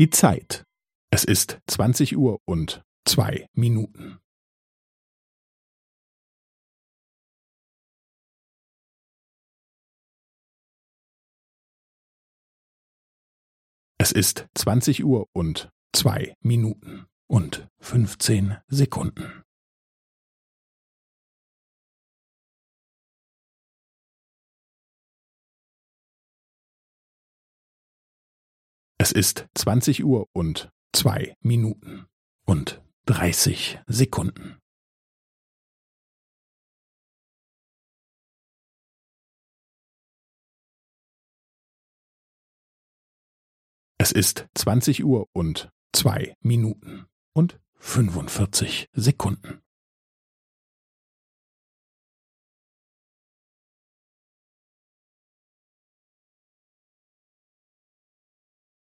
Die Zeit. Es ist 20:02. Es ist 20:02:15. Es ist 20:02:30. Es ist 20:02:45.